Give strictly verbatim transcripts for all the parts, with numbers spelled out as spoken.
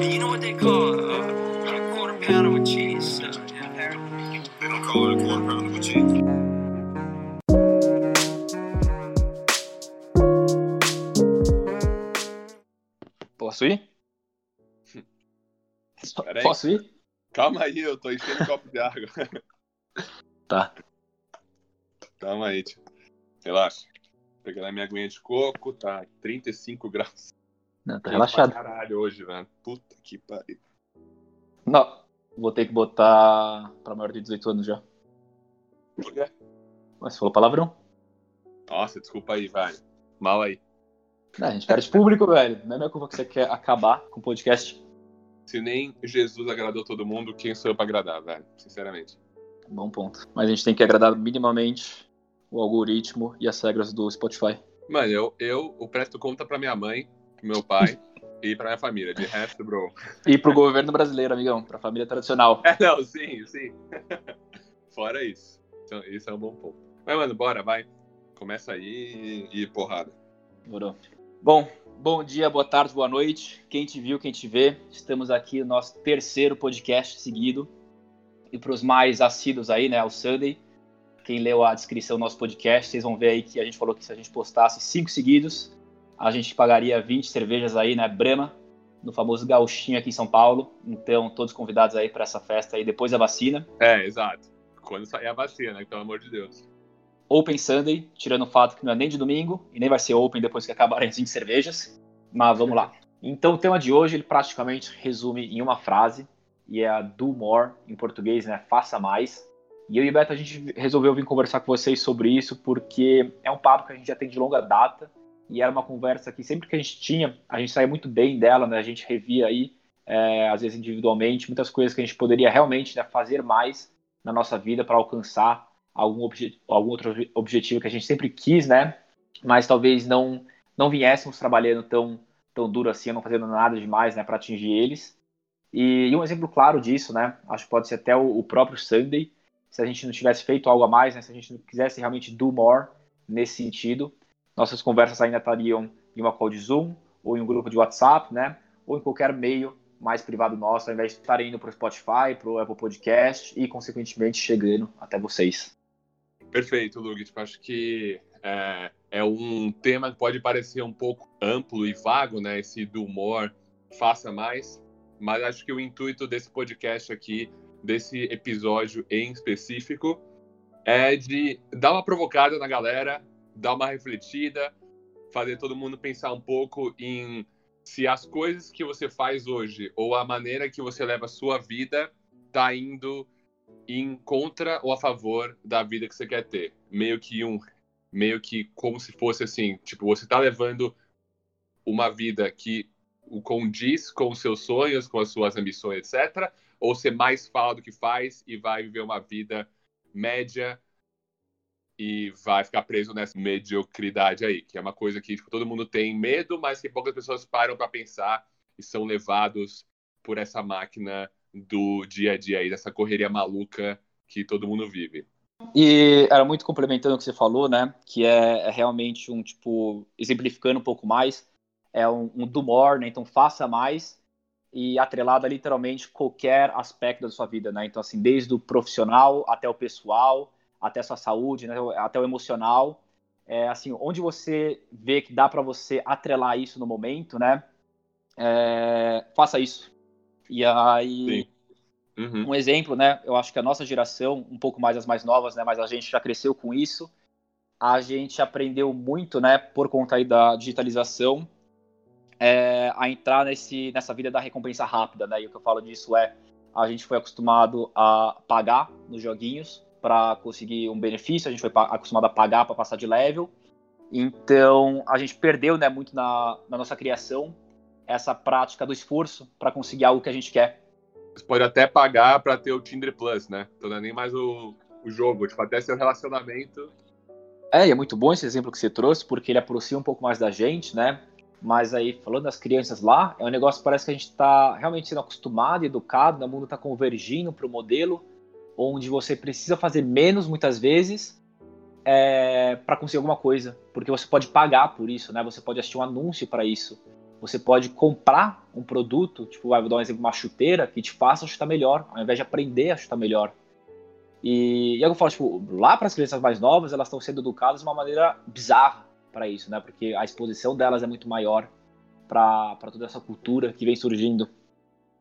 But you know what they call a, a quarter pounder with cheese? Uh, yeah, apparently. They don't call it a quarter pounder with cheese. Posso ir? Peraí. Posso ir? Calma aí, eu tô enchendo um copo de água. Tá. Calma aí, tio. Relaxa. Vou pegar na minha aguinha de coco, tá trinta e cinco graus. Não, tá relaxado. Caralho hoje, velho. Puta que pariu. Não, vou ter que botar pra maior de dezoito anos já. Por quê? Mas você falou palavrão. Nossa, desculpa aí, velho. Mal aí. Não, a gente perde público, velho. Não é minha culpa que você quer acabar com o podcast. Se nem Jesus agradou todo mundo, quem sou eu pra agradar, velho? Sinceramente. Bom ponto. Mas a gente tem que agradar minimamente o algoritmo e as regras do Spotify. Mano, eu, eu, eu presto conta pra minha mãe, pro meu pai e pra minha família. De resto, bro. E pro governo brasileiro, amigão. Pra família tradicional. É, não, sim, sim. Fora isso. Então, isso é um bom ponto. Mas, mano, bora, vai. Começa aí e porrada. Morou. Bom, bom dia, boa tarde, boa noite, quem te viu, quem te vê, estamos aqui no nosso terceiro podcast seguido, e para os mais assíduos aí, né, o Sunday, quem leu a descrição do nosso podcast, vocês vão ver aí que a gente falou que se a gente postasse cinco seguidos, a gente pagaria vinte cervejas aí, né, Brahma, no famoso gauchinho aqui em São Paulo, então todos convidados aí para essa festa aí, depois da vacina. É, exato, quando sair a vacina, pelo amor de Deus. Open Sunday, tirando o fato que não é nem de domingo e nem vai ser Open depois que acabarem as vinte cervejas, mas vamos lá. Então o tema de hoje ele praticamente resume em uma frase e é a do more, em português, né, faça mais. E eu e o Beto a gente resolveu vir conversar com vocês sobre isso porque é um papo que a gente já tem de longa data e era uma conversa que sempre que a gente tinha, a gente saía muito bem dela, né, a gente revia aí, é, às vezes individualmente, muitas coisas que a gente poderia realmente, né, fazer mais na nossa vida para alcançar Algum, obje- algum outro objetivo que a gente sempre quis, né? Mas talvez não, não viéssemos trabalhando tão, tão duro assim, não fazendo nada demais, né, para atingir eles. E, e um exemplo claro disso, né? Acho que pode ser até o, o próprio Sunday, se a gente não tivesse feito algo a mais, né? Se a gente não quisesse realmente do more nesse sentido, nossas conversas ainda estariam em uma call de Zoom, ou em um grupo de WhatsApp, né? Ou em qualquer meio mais privado nosso, ao invés de estar indo para o Spotify, para o Apple Podcast e, consequentemente, chegando até vocês. Perfeito, Lug. Tipo, acho que é, é um tema que pode parecer um pouco amplo e vago, né? Esse do more, faça mais. Mas acho que o intuito desse podcast aqui, desse episódio em específico, é de dar uma provocada na galera, dar uma refletida, fazer todo mundo pensar um pouco em se as coisas que você faz hoje ou a maneira que você leva a sua vida tá indo em contra ou a favor da vida que você quer ter. Meio que um... Meio que como se fosse assim, tipo, você tá levando uma vida que condiz com os seus sonhos, com as suas ambições, etcétera. Ou você mais fala do que faz e vai viver uma vida média e vai ficar preso nessa mediocridade aí, que é uma coisa que tipo, todo mundo tem medo, mas que poucas pessoas param pra pensar e são levados por essa máquina do dia a dia aí, dessa correria maluca que todo mundo vive. E era muito complementando o que você falou, né, que é, é realmente um tipo, exemplificando um pouco mais, é um, um do more, né, então faça mais e atrelado a literalmente qualquer aspecto da sua vida, né, então assim, desde o profissional até o pessoal, até a sua saúde, né, até o emocional, é assim, onde você vê que dá pra você atrelar isso no momento, né, é, faça isso. E aí, uhum. Um exemplo, né, eu acho que a nossa geração, um pouco mais as mais novas, né, mas a gente já cresceu com isso, a gente aprendeu muito, né, por conta aí da digitalização, é, a entrar nesse, nessa vida da recompensa rápida, né, e o que eu falo disso é, a gente foi acostumado a pagar nos joguinhos para conseguir um benefício, a gente foi acostumado a pagar para passar de level, então a gente perdeu, né, muito na, na nossa criação, essa prática do esforço para conseguir algo que a gente quer. Você pode até pagar para ter o Tinder Plus, né? Então não é nem mais o, o jogo, tipo, até seu relacionamento. É, e é muito bom esse exemplo que você trouxe, porque ele aproxima um pouco mais da gente, né? Mas aí, falando das crianças lá, é um negócio que parece que a gente está realmente sendo acostumado, educado, o mundo está convergindo para o modelo onde você precisa fazer menos, muitas vezes, é, para conseguir alguma coisa. Porque você pode pagar por isso, né? Você pode assistir um anúncio para isso. Você pode comprar um produto, tipo, vai dar um exemplo, uma chuteira, que te faça chutar melhor, ao invés de aprender a chutar melhor. E, e eu falo, tipo, lá para as crianças mais novas, elas estão sendo educadas de uma maneira bizarra para isso, né? Porque a exposição delas é muito maior para toda essa cultura que vem surgindo.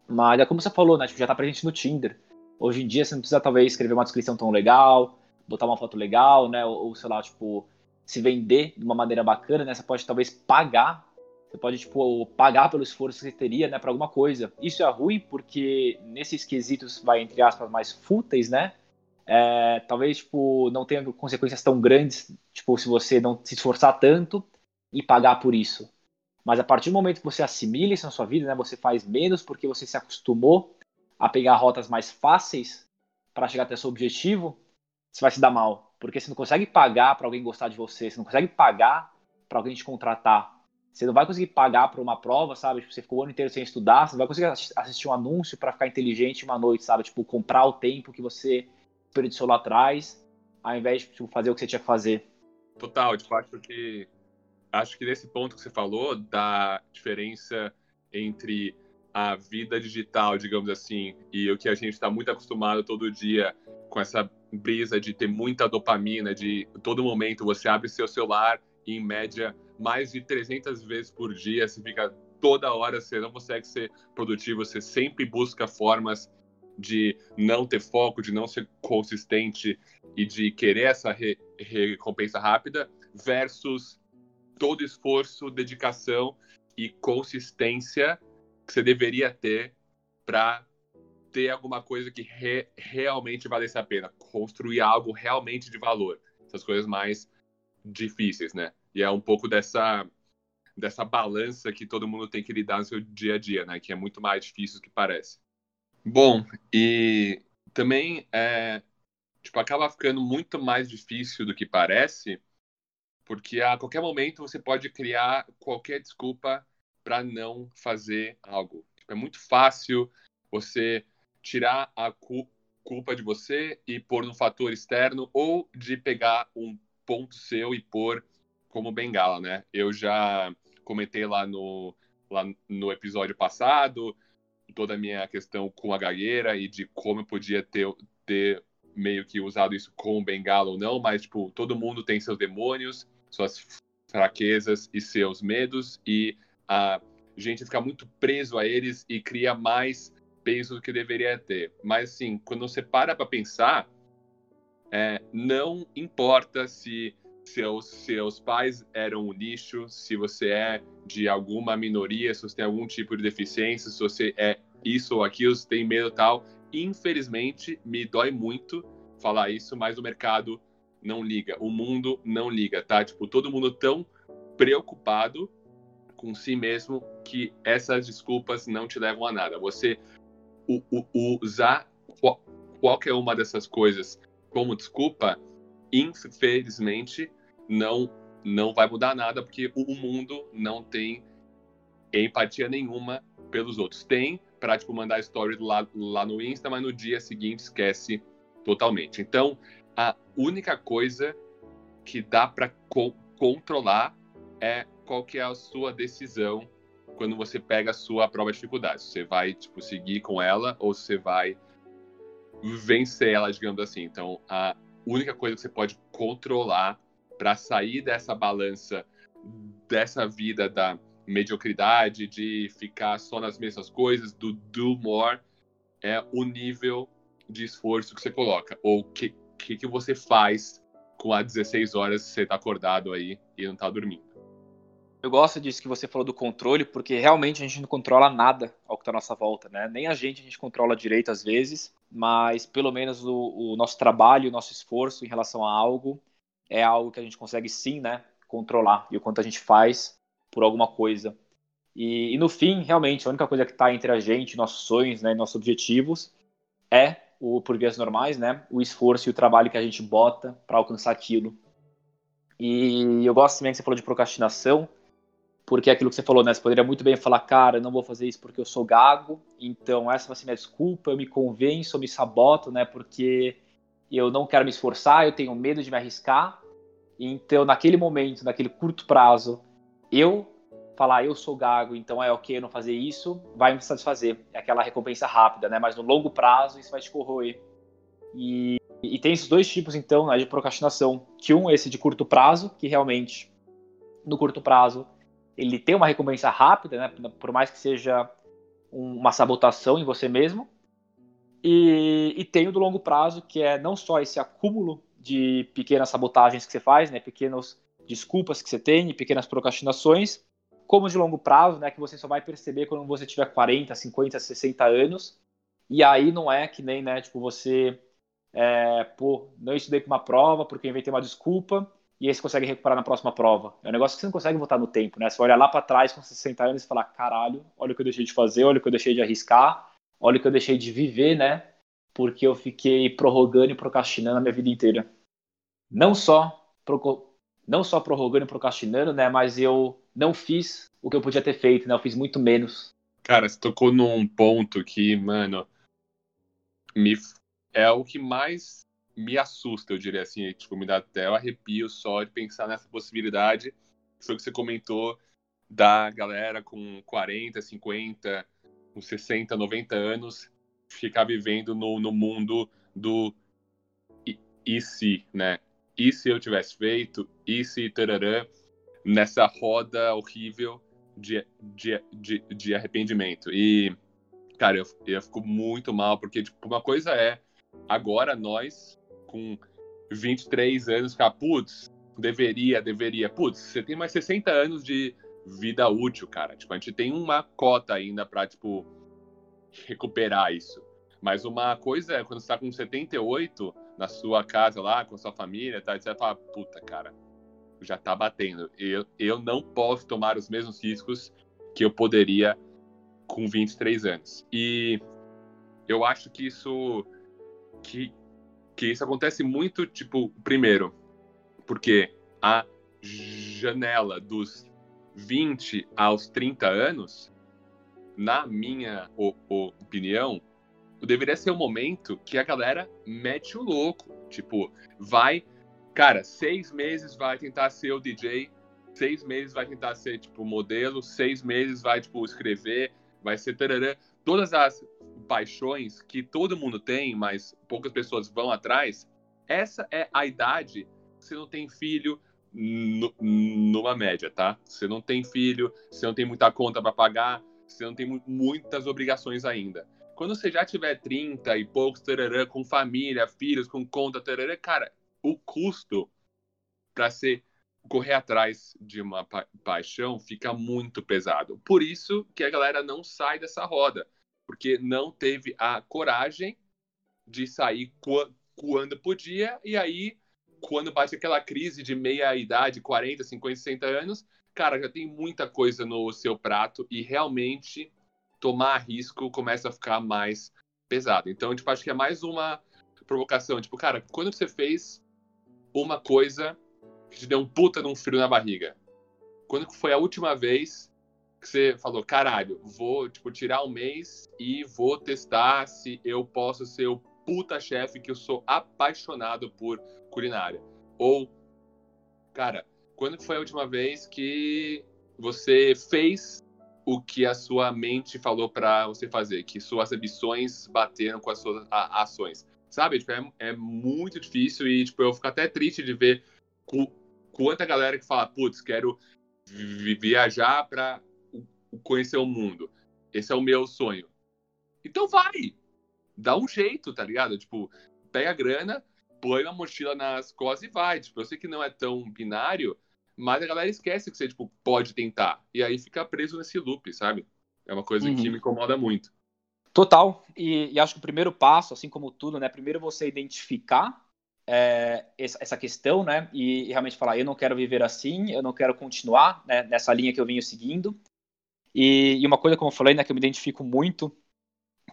Mas é como você falou, né? Tipo, já está presente no Tinder. Hoje em dia você não precisa, talvez, escrever uma descrição tão legal, botar uma foto legal, né? Ou, ou sei lá, tipo, se vender de uma maneira bacana, né? Você pode, talvez, pagar. Você pode, tipo, pagar pelo esforço que você teria, né? Para alguma coisa. Isso é ruim porque nesses quesitos, vai, entre aspas, mais fúteis, né? É, talvez, tipo, não tenha consequências tão grandes, tipo, se você não se esforçar tanto e pagar por isso. Mas a partir do momento que você assimila isso na sua vida, né? Você faz menos porque você se acostumou a pegar rotas mais fáceis para chegar até seu objetivo, você vai se dar mal. Porque você não consegue pagar para alguém gostar de você, você não consegue pagar para alguém te contratar. Você não vai conseguir pagar por uma prova, sabe? Tipo, você ficou o ano inteiro sem estudar, você não vai conseguir assistir um anúncio para ficar inteligente uma noite, sabe? Tipo, comprar o tempo que você desperdiçou lá atrás, ao invés de tipo, fazer o que você tinha que fazer. Total, tipo, acho que acho que nesse ponto que você falou, da diferença entre a vida digital, digamos assim, e o que a gente está muito acostumado todo dia com essa brisa de ter muita dopamina, de todo momento você abre seu celular e, em média, mais de trezentas vezes por dia, você fica toda hora, você não consegue ser produtivo, você sempre busca formas de não ter foco, de não ser consistente e de querer essa re- recompensa rápida, versus todo esforço, dedicação e consistência que você deveria ter para ter alguma coisa que re- realmente valesse a pena, construir algo realmente de valor. Essas coisas mais difíceis, né? E é um pouco dessa, dessa balança que todo mundo tem que lidar no seu dia a dia, né? Que é muito mais difícil do que parece. Bom, e também é, tipo, acaba ficando muito mais difícil do que parece, porque a qualquer momento você pode criar qualquer desculpa para não fazer algo. Tipo, é muito fácil você tirar a cu- culpa de você e pôr num fator externo, ou de pegar um ponto seu e pôr como bengala, né? Eu já comentei lá no, lá no episódio passado toda a minha questão com a gagueira e de como eu podia ter, ter meio que usado isso com bengala ou não, mas, tipo, todo mundo tem seus demônios, suas fraquezas e seus medos, e a gente fica muito preso a eles e cria mais peso do que deveria ter. Mas, assim, quando você para pra pensar, é, não importa se seus, seus pais eram um lixo, se você é de alguma minoria, se você tem algum tipo de deficiência, se você é isso ou aquilo, se tem medo tal. Infelizmente, me dói muito falar isso, mas o mercado não liga, o mundo não liga, tá? Tipo, todo mundo tão preocupado com si mesmo que essas desculpas não te levam a nada. Você u- u- usar qual- qualquer uma dessas coisas como desculpa, infelizmente, não, não vai mudar nada, porque o mundo não tem empatia nenhuma pelos outros. Tem para, tipo, mandar story lá, lá no Insta, mas no dia seguinte esquece totalmente. Então, a única coisa que dá para co- controlar é qual que é a sua decisão quando você pega a sua prova de dificuldade. Você vai, tipo, seguir com ela ou você vai vencer ela, digamos assim. Então, a única coisa que você pode controlar para sair dessa balança, dessa vida da mediocridade, de ficar só nas mesmas coisas, do do more, é o nível de esforço que você coloca, ou o que, que, que você faz com as dezesseis horas que você tá acordado aí e não tá dormindo. Eu gosto disso que você falou do controle, porque realmente a gente não controla nada ao que tá à nossa volta, né? Nem a gente, a gente controla direito às vezes, mas pelo menos o, o nosso trabalho, o nosso esforço em relação a algo é algo que a gente consegue sim, né, controlar, e o quanto a gente faz por alguma coisa. E, e no fim, realmente, a única coisa que está entre a gente, nossos sonhos, né, nossos objetivos, é, o, por vias normais, né, o esforço e o trabalho que a gente bota para alcançar aquilo. E eu gosto também que você falou de procrastinação, porque é aquilo que você falou, né, você poderia muito bem falar, cara, eu não vou fazer isso porque eu sou gago, então essa vai ser minha desculpa, eu me convenço, eu me saboto, né, porque eu não quero me esforçar, eu tenho medo de me arriscar. Então, naquele momento, naquele curto prazo, eu falar, eu sou gago, então é ok eu não fazer isso, vai me satisfazer. É aquela recompensa rápida, né? Mas no longo prazo isso vai te corroer. E, e tem esses dois tipos, então, né, de procrastinação. Que um é esse de curto prazo, que realmente, no curto prazo, ele tem uma recompensa rápida, né? Por mais que seja uma sabotação em você mesmo. E, e tem o do longo prazo, que é não só esse acúmulo de pequenas sabotagens que você faz, né? Pequenas desculpas que você tem, pequenas procrastinações, como de longo prazo, né, que você só vai perceber quando você tiver quarenta, cinquenta, sessenta anos, e aí não é que nem, né, tipo, você, é, pô, não estudei para uma prova porque inventei uma desculpa, e aí você consegue recuperar na próxima prova. É um negócio que você não consegue voltar no tempo, né, você olha lá para trás com sessenta anos e fala, caralho, olha o que eu deixei de fazer, olha o que eu deixei de arriscar, olha o que eu deixei de viver, né, porque eu fiquei prorrogando e procrastinando a minha vida inteira. Não só pro... não só prorrogando e procrastinando, né, mas eu não fiz o que eu podia ter feito, né, eu fiz muito menos. Cara, você tocou num ponto que, mano, me... é o que mais me assusta, eu diria assim, tipo, me dá até um arrepio só de pensar nessa possibilidade, foi o que você comentou da galera com quarenta, cinquenta, com sessenta, noventa anos, ficar vivendo no, no mundo do e, e se, né, e se eu tivesse feito, e se tararã, nessa roda horrível de, de, de, de arrependimento. E, cara, eu, eu fico muito mal, porque, tipo, uma coisa é, agora nós, com vinte e três anos, ficar, putz, deveria, deveria, putz, você tem mais sessenta anos de vida útil, cara. Tipo, a gente tem uma cota ainda pra, tipo, recuperar isso. Mas uma coisa é, quando você tá com setenta e oito, na sua casa lá, com a sua família, tá? E você vai falar, puta, cara, já tá batendo. Eu, eu não posso tomar os mesmos riscos que eu poderia com vinte e três anos. E eu acho que isso... Que, que isso acontece muito, tipo, primeiro, porque a janela dos vinte aos trinta anos, na minha o, o, opinião, deveria ser um momento que a galera mete o louco. Tipo, vai... Cara, seis meses vai tentar ser o D J, seis meses vai tentar ser, tipo, modelo, seis meses vai, tipo, escrever, vai ser... Tararã. Todas as paixões que todo mundo tem, mas poucas pessoas vão atrás, essa é a idade que você não tem filho n- numa média, tá? Você não tem filho, você não tem muita conta pra pagar, você não tem mu- muitas obrigações ainda. Quando você já tiver trinta e poucos, tararã, com família, filhos, com conta, tararã, cara, o custo para se correr atrás de uma pa- paixão fica muito pesado. Por isso que a galera não sai dessa roda, porque não teve a coragem de sair qu- quando podia, e aí, quando bate aquela crise de meia-idade, quarenta, cinquenta, sessenta anos, cara, já tem muita coisa no seu prato e realmente... tomar risco começa a ficar mais pesado. Então, tipo, acho que é mais uma provocação. Tipo, cara, quando você fez uma coisa que te deu um puta de um frio na barriga? Quando foi a última vez que você falou, caralho, vou, tipo, tirar um mês e vou testar se eu posso ser o puta chefe que eu sou apaixonado por culinária? Ou, cara, quando foi a última vez que você fez o que a sua mente falou pra você fazer, que suas ambições bateram com as suas a- ações, sabe? Tipo, é, é muito difícil e, tipo, eu fico até triste de ver cu- quanta galera que fala, putz, quero vi- viajar pra o- conhecer o mundo. Esse é o meu sonho. Então vai! Dá um jeito, tá ligado? Tipo, pega a grana, põe uma mochila nas costas e vai. Tipo, eu sei que não é tão binário, mas a galera esquece que você, tipo, pode tentar. E aí fica preso nesse loop, sabe? É uma coisa uhum. que me incomoda muito. Total. E, e acho que o primeiro passo, assim como tudo, né? Primeiro você identificar é, essa, essa questão, né? E, e realmente falar, eu não quero viver assim, eu não quero continuar, né, nessa linha que eu venho seguindo. E, e uma coisa, como eu falei, né? Que eu me identifico muito,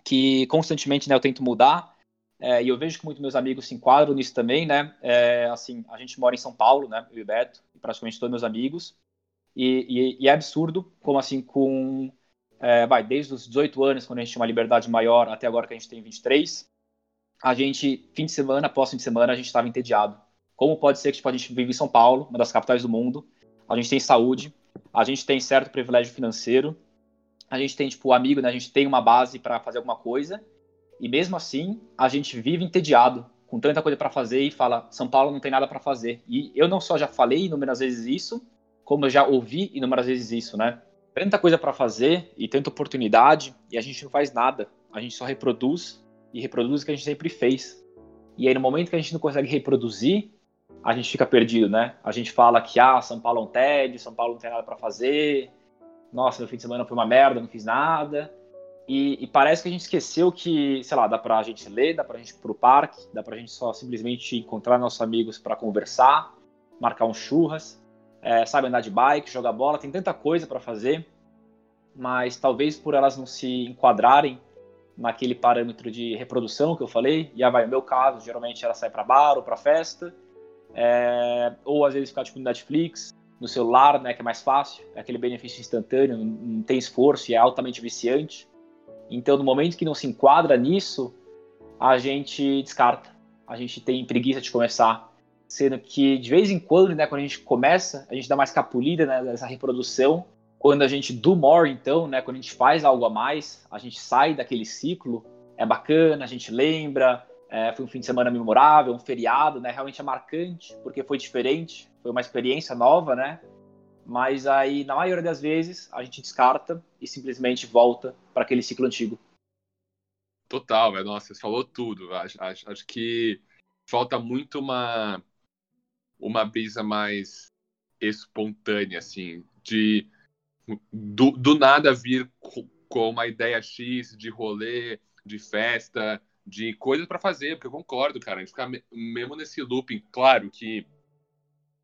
que constantemente, né? Eu tento mudar. É, e eu vejo que muitos meus amigos se enquadram nisso também, né? É, assim, a gente mora em São Paulo, né? Eu e o Beto, praticamente todos meus amigos. E, e, e é absurdo, como assim, com... É, vai, desde os dezoito anos, quando a gente tinha uma liberdade maior, até agora que a gente tem vinte e três, a gente, fim de semana, após fim de semana, a gente estava entediado. Como pode ser que, tipo, a gente vive em São Paulo, uma das capitais do mundo, a gente tem saúde, a gente tem certo privilégio financeiro, a gente tem, tipo, amigo, né? A gente tem uma base para fazer alguma coisa, e mesmo assim, a gente vive entediado, com tanta coisa para fazer, e fala, São Paulo não tem nada para fazer. E eu não só já falei inúmeras vezes isso, como eu já ouvi inúmeras vezes isso, né? Tanta coisa para fazer, e tanta oportunidade, e a gente não faz nada. A gente só reproduz, e reproduz o que a gente sempre fez. E aí, no momento que a gente não consegue reproduzir, a gente fica perdido, né? A gente fala que, ah, São Paulo é um tédio, São Paulo não tem nada para fazer, nossa, meu fim de semana foi uma merda, não fiz nada. E, e parece que a gente esqueceu que, sei lá, dá pra gente ler, dá pra gente ir pro parque, dá pra gente só simplesmente encontrar nossos amigos pra conversar, marcar um churras, é, sabe, andar de bike, jogar bola, tem tanta coisa pra fazer, mas talvez por elas não se enquadrarem naquele parâmetro de reprodução que eu falei, e ah, vai, no meu caso, geralmente ela sai pra bar ou pra festa, é, ou às vezes ficar tipo no Netflix, no celular, né, que é mais fácil, é aquele benefício instantâneo, não, não tem esforço e é altamente viciante. Então, no momento que não se enquadra nisso, a gente descarta, a gente tem preguiça de começar, sendo que de vez em quando, né, quando a gente começa, a gente dá uma escapulida, né, dessa reprodução. Quando a gente do more, então, né, quando a gente faz algo a mais, a gente sai daquele ciclo, é bacana, a gente lembra, é, foi um fim de semana memorável, um feriado, né, realmente é marcante, porque foi diferente, foi uma experiência nova, né? Mas aí, na maioria das vezes, a gente descarta e simplesmente volta para aquele ciclo antigo. Total, velho. Nossa, você falou tudo. Acho, acho, acho que falta muito uma, uma brisa mais espontânea, assim, de do, do nada vir com, com uma ideia X de rolê, de festa, de coisas para fazer, porque eu concordo, cara. A gente fica me, mesmo nesse looping, claro que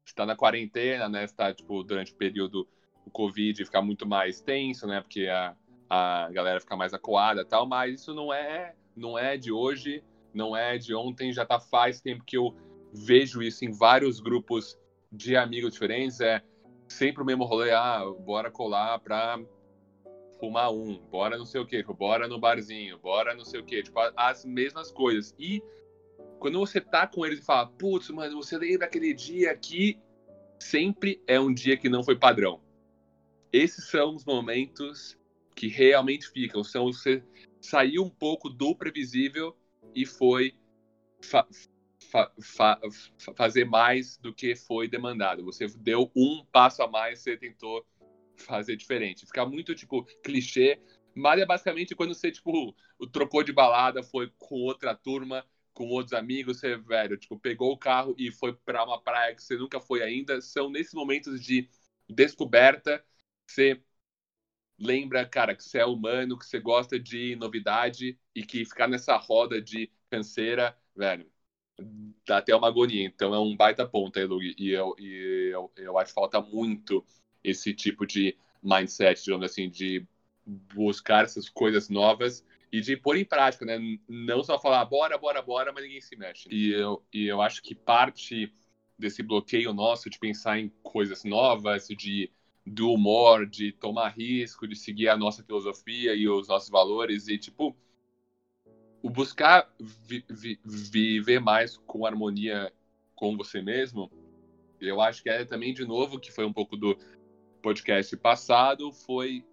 está na quarentena, né? Está tipo durante o período do Covid, ficar muito mais tenso, né? Porque a, a galera fica mais acuada, tal. Mas isso não é, não é de hoje, não é de ontem. Já tá faz tempo que eu vejo isso em vários grupos de amigos diferentes. É sempre o mesmo rolê. Ah, bora colar para fumar um, bora não sei o que, bora no barzinho, bora não sei o que, tipo as mesmas coisas. E quando você tá com eles e fala, putz, mano, você lembra aquele dia que sempre é um dia que não foi padrão. Esses são os momentos que realmente ficam. São os que você saiu um pouco do previsível e foi fa- fa- fa- fa- fazer mais do que foi demandado. Você deu um passo a mais, você tentou fazer diferente. Fica muito, tipo, clichê. Mas é basicamente quando você, tipo, trocou de balada, foi com outra turma, com outros amigos, você, velho, tipo, pegou o carro e foi pra uma praia que você nunca foi ainda. São nesses momentos de descoberta, você lembra, cara, que você é humano, que você gosta de novidade e que ficar nessa roda de canseira, velho, dá até uma agonia. Então é um baita ponto aí, Lug, e eu, e eu, eu acho que falta muito esse tipo de mindset, digamos assim, de buscar essas coisas novas e de pôr em prática, né? Não só falar bora, bora, bora, mas ninguém se mexe. E eu, e eu acho que parte desse bloqueio nosso de pensar em coisas novas, de, do humor, de tomar risco, de seguir a nossa filosofia e os nossos valores. E, tipo, o buscar vi, vi, viver mais com harmonia com você mesmo, eu acho que é também, de novo, que foi um pouco do podcast passado, foi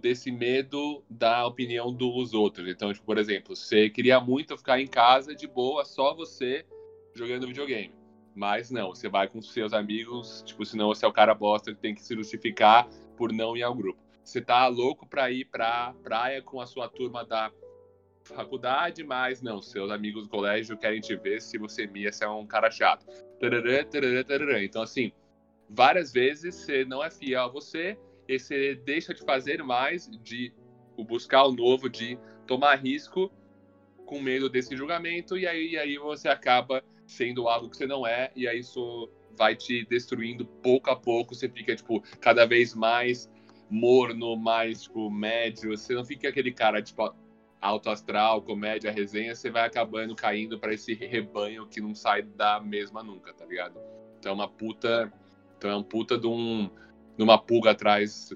desse medo da opinião dos outros. Então, tipo, por exemplo, você queria muito ficar em casa de boa, só você jogando videogame. Mas não, você vai com seus amigos, tipo, senão você é o cara bosta que tem que se justificar por não ir ao grupo. Você tá louco pra ir pra praia com a sua turma da faculdade, mas não, seus amigos do colégio querem te ver se você mia, se é um cara chato. Tarará, tarará, tarará. Então, assim, várias vezes você não é fiel a você, e você deixa de fazer mais, de buscar o novo, de tomar risco com medo desse julgamento, e aí, e aí você acaba sendo algo que você não é, e aí isso vai te destruindo pouco a pouco. Você fica, tipo, cada vez mais morno, mais, tipo, médio. Você não fica aquele cara, tipo, alto astral, comédia, resenha. Você vai acabando caindo pra esse rebanho que não sai da mesma nunca, tá ligado? Então é uma puta... Então é uma puta de um... numa pulga atrás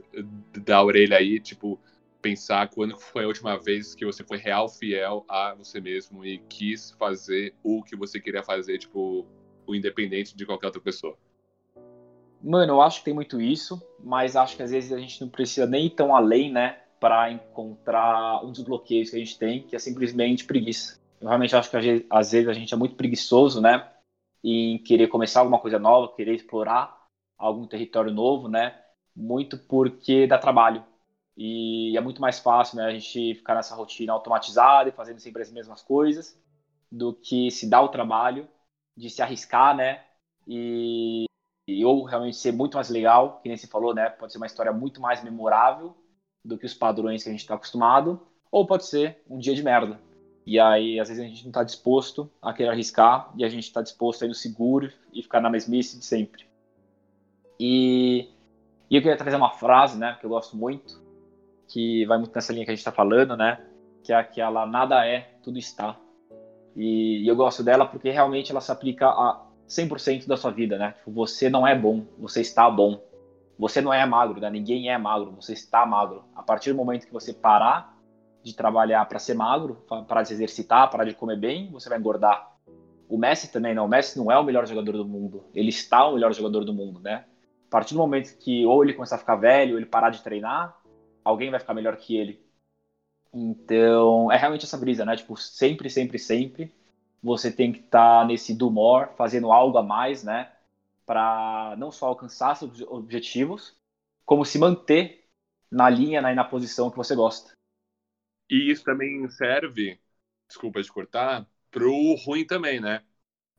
da orelha aí, tipo, pensar quando foi a última vez que você foi real fiel a você mesmo e quis fazer o que você queria fazer, tipo, o independente de qualquer outra pessoa. Mano, eu acho que tem muito isso, mas acho que às vezes a gente não precisa nem ir tão além, né, para encontrar um dos bloqueios que a gente tem, que é simplesmente preguiça. Eu realmente acho que às vezes a gente é muito preguiçoso, né, em querer começar alguma coisa nova, querer explorar algum território novo, né, muito porque dá trabalho. E é muito mais fácil, né, a gente ficar nessa rotina automatizada e fazendo sempre as mesmas coisas do que se dar o trabalho de se arriscar, né, e, e ou realmente ser muito mais legal, que nem você falou, né, pode ser uma história muito mais memorável do que os padrões que a gente está acostumado, ou pode ser um dia de merda. E aí, às vezes, a gente não está disposto a querer arriscar e a gente está disposto a ir no seguro e ficar na mesmice de sempre. E, e eu queria trazer uma frase, né, que eu gosto muito, que vai muito nessa linha que a gente está falando, né, que é aquela nada é, tudo está. E, e eu gosto dela porque realmente ela se aplica a cem por cento da sua vida, né? Tipo, você não é bom, você está bom. Você não é magro, né? Ninguém é magro, você está magro. A partir do momento que você parar de trabalhar para ser magro, para se exercitar, para de comer bem, você vai engordar. O Messi também não, o Messi não é o melhor jogador do mundo, ele está o melhor jogador do mundo, né? A partir do momento que ou ele começar a ficar velho, ou ele parar de treinar, alguém vai ficar melhor que ele. Então, é realmente essa brisa, né? Tipo, sempre, sempre, sempre você tem que estar tá nesse do more, fazendo algo a mais, né? Para não só alcançar seus objetivos, como se manter na linha, né, e na posição que você gosta. E isso também serve, desculpa de cortar, pro ruim também, né?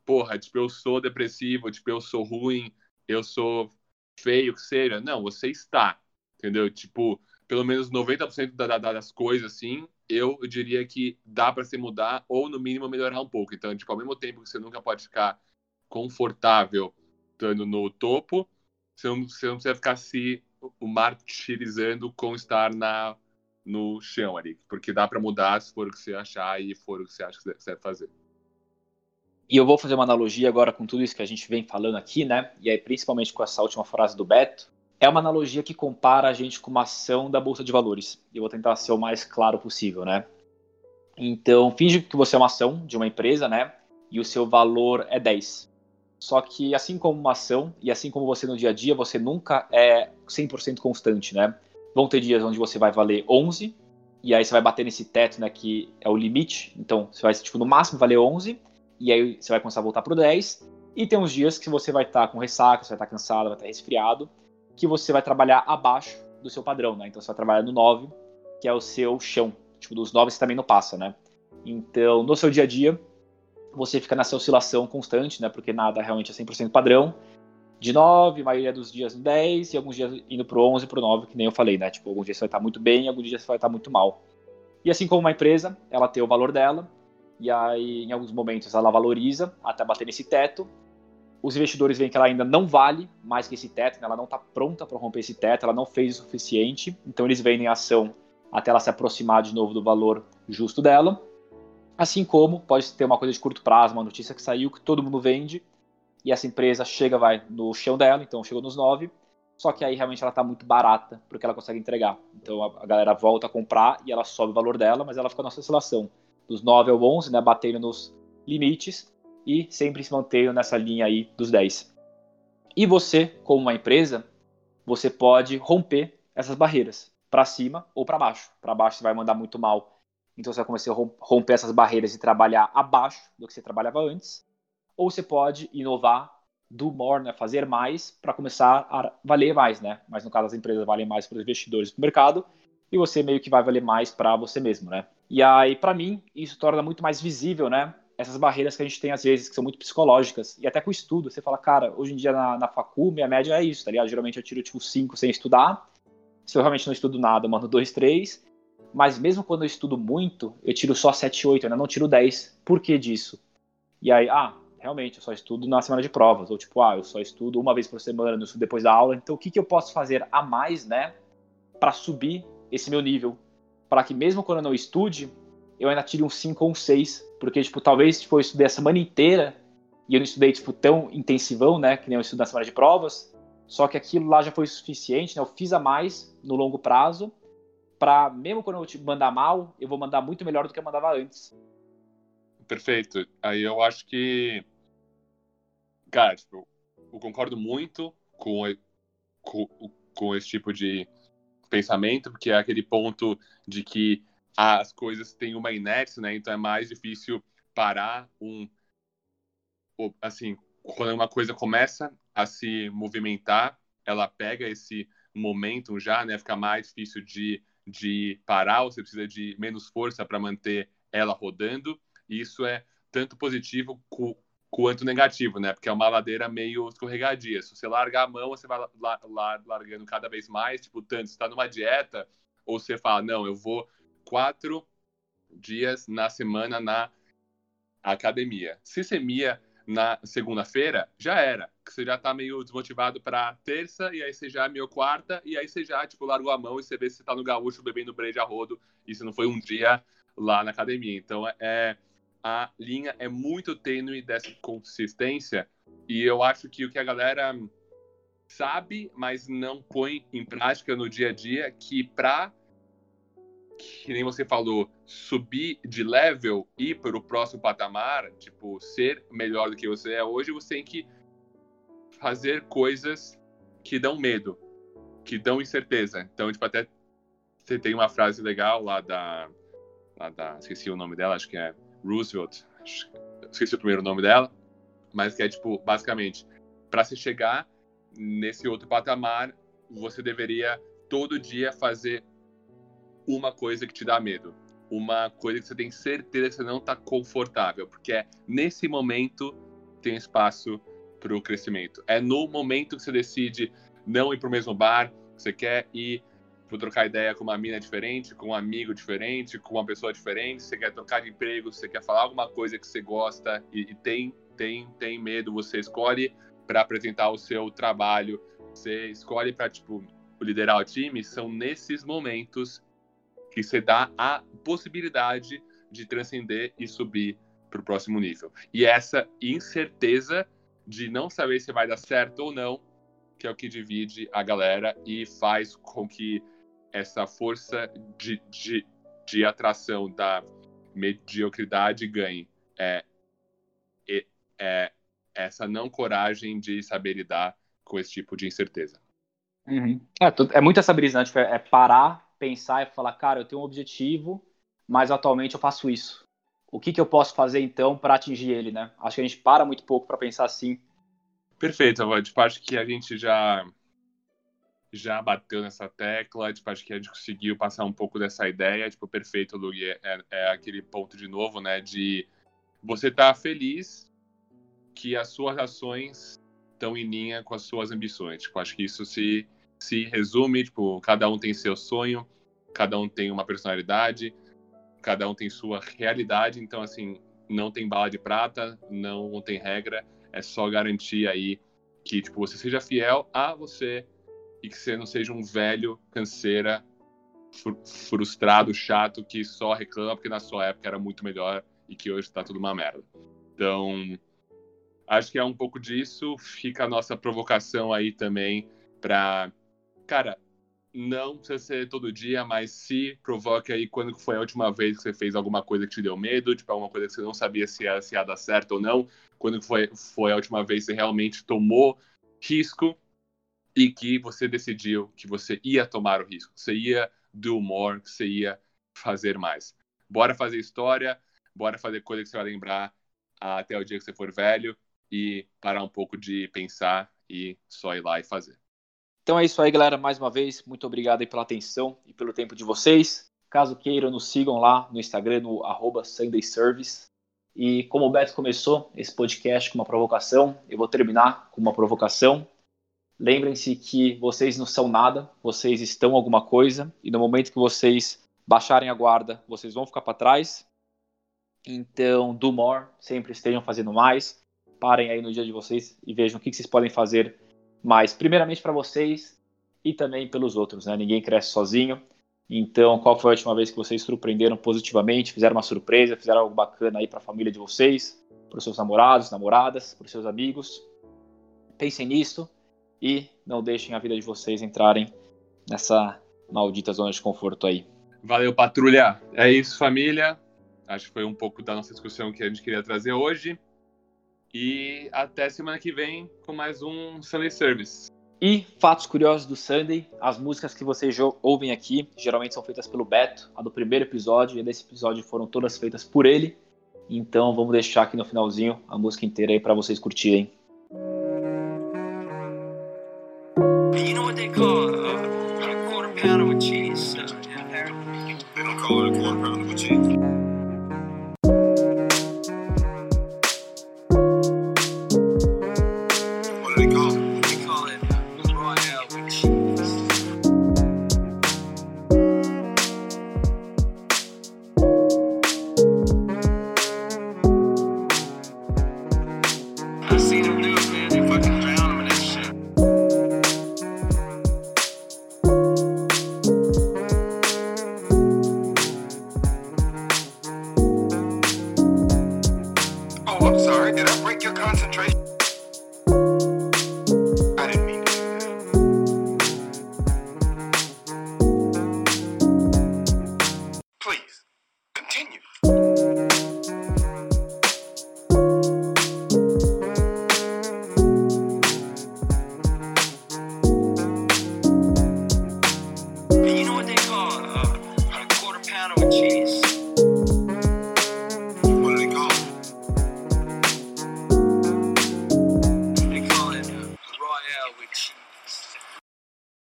Porra, tipo, eu sou depressivo, tipo, eu sou ruim, eu sou feio, que seja. Não, você está, entendeu? Tipo, pelo menos noventa por cento da, da, das coisas, assim, eu, eu diria que dá para se mudar ou, no mínimo, melhorar um pouco. Então, tipo, ao mesmo tempo que você nunca pode ficar confortável estando no topo, você não, você não precisa ficar se martirizando com estar na, no chão ali. Porque dá para mudar se for o que você achar e for o que você acha que você deve fazer. E eu vou fazer uma analogia agora com tudo isso que a gente vem falando aqui, né? E aí, principalmente com essa última frase do Beto, é uma analogia que compara a gente com uma ação da Bolsa de Valores. Eu vou tentar ser o mais claro possível, né? Então, finge que você é uma ação de uma empresa, né? E o seu valor é dez. Só que, assim como uma ação, e assim como você no dia a dia, você nunca é cem por cento constante, né? Vão ter dias onde você vai valer onze, e aí você vai bater nesse teto, né? Que é o limite. Então, você vai, tipo, no máximo valer onze, e aí você vai começar a voltar pro dez. E tem uns dias que você vai estar com ressaca, você vai estar cansado, vai estar resfriado, que você vai trabalhar abaixo do seu padrão, né? Então, você vai trabalhar no nove, que é o seu chão. Tipo, dos nove você também não passa, né? Então, no seu dia a dia, você fica nessa oscilação constante, né? Porque nada realmente é cem por cento padrão. De nove, a maioria dos dias no dez, e alguns dias indo pro onze, pro nove, que nem eu falei, né? Tipo, alguns dias você vai estar muito bem, alguns dias você vai estar muito mal. E assim como uma empresa, ela tem o valor dela, e aí, em alguns momentos, ela valoriza até bater nesse teto. Os investidores veem que ela ainda não vale mais que esse teto, né? Ela não está pronta para romper esse teto, ela não fez o suficiente, então eles vendem a ação até ela se aproximar de novo do valor justo dela. Assim como pode ter uma coisa de curto prazo, uma notícia que saiu que todo mundo vende, e essa empresa chega, vai no chão dela, então chegou nos nove, só que aí realmente ela está muito barata porque ela consegue entregar. Então a galera volta a comprar e ela sobe o valor dela, mas ela fica nessa oscilação dos nove ao onze, né? Batendo nos limites, e sempre se mantenham nessa linha aí dos dez. E você, como uma empresa, você pode romper essas barreiras, para cima ou para baixo. Para baixo você vai mandar muito mal, então você vai começar a romper essas barreiras e trabalhar abaixo do que você trabalhava antes, ou você pode inovar, do more, né? Fazer mais, para começar a valer mais, né? Mas no caso as empresas valem mais para os investidores do mercado, e você meio que vai valer mais para você mesmo, né? E aí, para mim, isso torna muito mais visível, né? Essas barreiras que a gente tem às vezes, que são muito psicológicas, e até com estudo, você fala, cara, hoje em dia na, na facu, minha média é isso, tá ligado? Geralmente eu tiro tipo cinco sem estudar, se eu realmente não estudo nada, eu mando dois, três, mas mesmo quando eu estudo muito, eu tiro só sete, oito, eu ainda não tiro dez, por que disso? E aí, ah, realmente, eu só estudo na semana de provas, ou tipo, ah, eu só estudo uma vez por semana, não estudo depois da aula, então o que, que eu posso fazer a mais, né, pra subir esse meu nível, pra que mesmo quando eu não estude, eu ainda tire um cinco ou um seis, porque, tipo, talvez, tipo, eu estudei a semana inteira e eu não estudei, tipo, tão intensivão, né, que nem eu estudo na semana de provas, só que aquilo lá já foi suficiente, né, eu fiz a mais no longo prazo pra, mesmo quando eu tipo, mandar mal, eu vou mandar muito melhor do que eu mandava antes. Perfeito. Aí eu acho que, cara, tipo, eu concordo muito com, com, com esse tipo de pensamento, porque é aquele ponto de que as coisas têm uma inércia, né? Então é mais difícil parar um... Assim, quando uma coisa começa a se movimentar, ela pega esse momentum já, né? Fica mais difícil de, de parar, você precisa de menos força para manter ela rodando. E isso é tanto positivo quanto negativo, né? Porque é uma ladeira meio escorregadia. Se você largar a mão, você vai la- la- largando cada vez mais. Tipo, tanto você está numa dieta, ou você fala, não, eu vou quatro dias na semana na academia. Se você mia na segunda-feira, já era. Você já tá meio desmotivado pra terça, e aí você já meio quarta, e aí você já, tipo, largou a mão e você vê se você tá no gaúcho bebendo breja a rodo, e você não foi um dia lá na academia. Então, é, a linha é muito tênue dessa consistência, e eu acho que o que a galera sabe, mas não põe em prática no dia a dia, que pra, que nem você falou, subir de level, ir para o próximo patamar, tipo, ser melhor do que você é hoje, você tem que fazer coisas que dão medo, que dão incerteza. Então, tipo, até você tem uma frase legal lá da, lá da... esqueci o nome dela, acho que é Roosevelt, esqueci o primeiro nome dela, mas que é, tipo, basicamente, para se chegar nesse outro patamar, você deveria todo dia fazer uma coisa que te dá medo, uma coisa que você tem certeza que você não tá confortável, porque é nesse momento tem espaço para o crescimento. É no momento que você decide não ir pro mesmo bar que você quer ir, vou trocar ideia com uma mina diferente, com um amigo diferente, com uma pessoa diferente, você quer trocar de emprego, você quer falar alguma coisa que você gosta e, e tem, tem, tem medo, você escolhe para apresentar o seu trabalho, você escolhe para, tipo, liderar o time. São nesses momentos que você dá a possibilidade de transcender e subir para o próximo nível. E essa incerteza de não saber se vai dar certo ou não, que é o que divide a galera e faz com que essa força de, de, de atração da mediocridade ganhe. É, é, é essa não coragem de saber lidar com esse tipo de incerteza. Uhum. É, é muito essa brisa, né? Tipo, é parar, pensar e falar, cara, eu tenho um objetivo, mas atualmente eu faço isso. O que, que eu posso fazer, então, para atingir ele, né? Acho que a gente para muito pouco para pensar assim. Perfeito, Avó. Tipo, acho que a gente já, já bateu nessa tecla, tipo, acho que a gente conseguiu passar um pouco dessa ideia. Tipo, perfeito, Lug, é, é aquele ponto de novo, né, de você estar feliz que as suas ações estão em linha com as suas ambições. Tipo, acho que isso se... se resume, tipo, cada um tem seu sonho, cada um tem uma personalidade, cada um tem sua realidade, então, assim, não tem bala de prata, não, não tem regra, é só garantir aí que, tipo, você seja fiel a você e que você não seja um velho canseira, fr- frustrado, chato, que só reclama porque na sua época era muito melhor e que hoje tá tudo uma merda. Então, acho que é um pouco disso, fica a nossa provocação aí também pra... Cara, não precisa ser todo dia, mas se provoque aí quando foi a última vez que você fez alguma coisa que te deu medo, tipo, alguma coisa que você não sabia se ia, se ia dar certo ou não, quando foi, foi a última vez que você realmente tomou risco e que você decidiu que você ia tomar o risco, que você ia do more, que você ia fazer mais. Bora fazer história, bora fazer coisa que você vai lembrar até o dia que você for velho e parar um pouco de pensar e só ir lá e fazer. Então é isso aí, galera. Mais uma vez, muito obrigado aí pela atenção e pelo tempo de vocês. Caso queiram, nos sigam lá no Instagram, no arroba SundayService. E como o Beto começou esse podcast com uma provocação, eu vou terminar com uma provocação. Lembrem-se que vocês não são nada, vocês estão alguma coisa. E no momento que vocês baixarem a guarda, vocês vão ficar para trás. Então, do more, sempre estejam fazendo mais. Parem aí no dia de vocês e vejam o que vocês podem fazer mas primeiramente para vocês e também pelos outros, né? Ninguém cresce sozinho. Então, qual foi a última vez que vocês surpreenderam positivamente, fizeram uma surpresa, fizeram algo bacana aí para a família de vocês, para os seus namorados, namoradas, para os seus amigos? Pensem nisso e não deixem a vida de vocês entrarem nessa maldita zona de conforto aí. Valeu, patrulha! É isso, família. Acho que foi um pouco da nossa discussão que a gente queria trazer hoje. E até semana que vem com mais um Sunday Service. E fatos curiosos do Sunday, as músicas que vocês ouvem aqui geralmente são feitas pelo Beto, a do primeiro episódio e desse episódio foram todas feitas por ele, então vamos deixar aqui no finalzinho a música inteira aí pra vocês curtirem. You know what they call a quarter pounder with cheese? We don't call it a quarter pounder with cheese.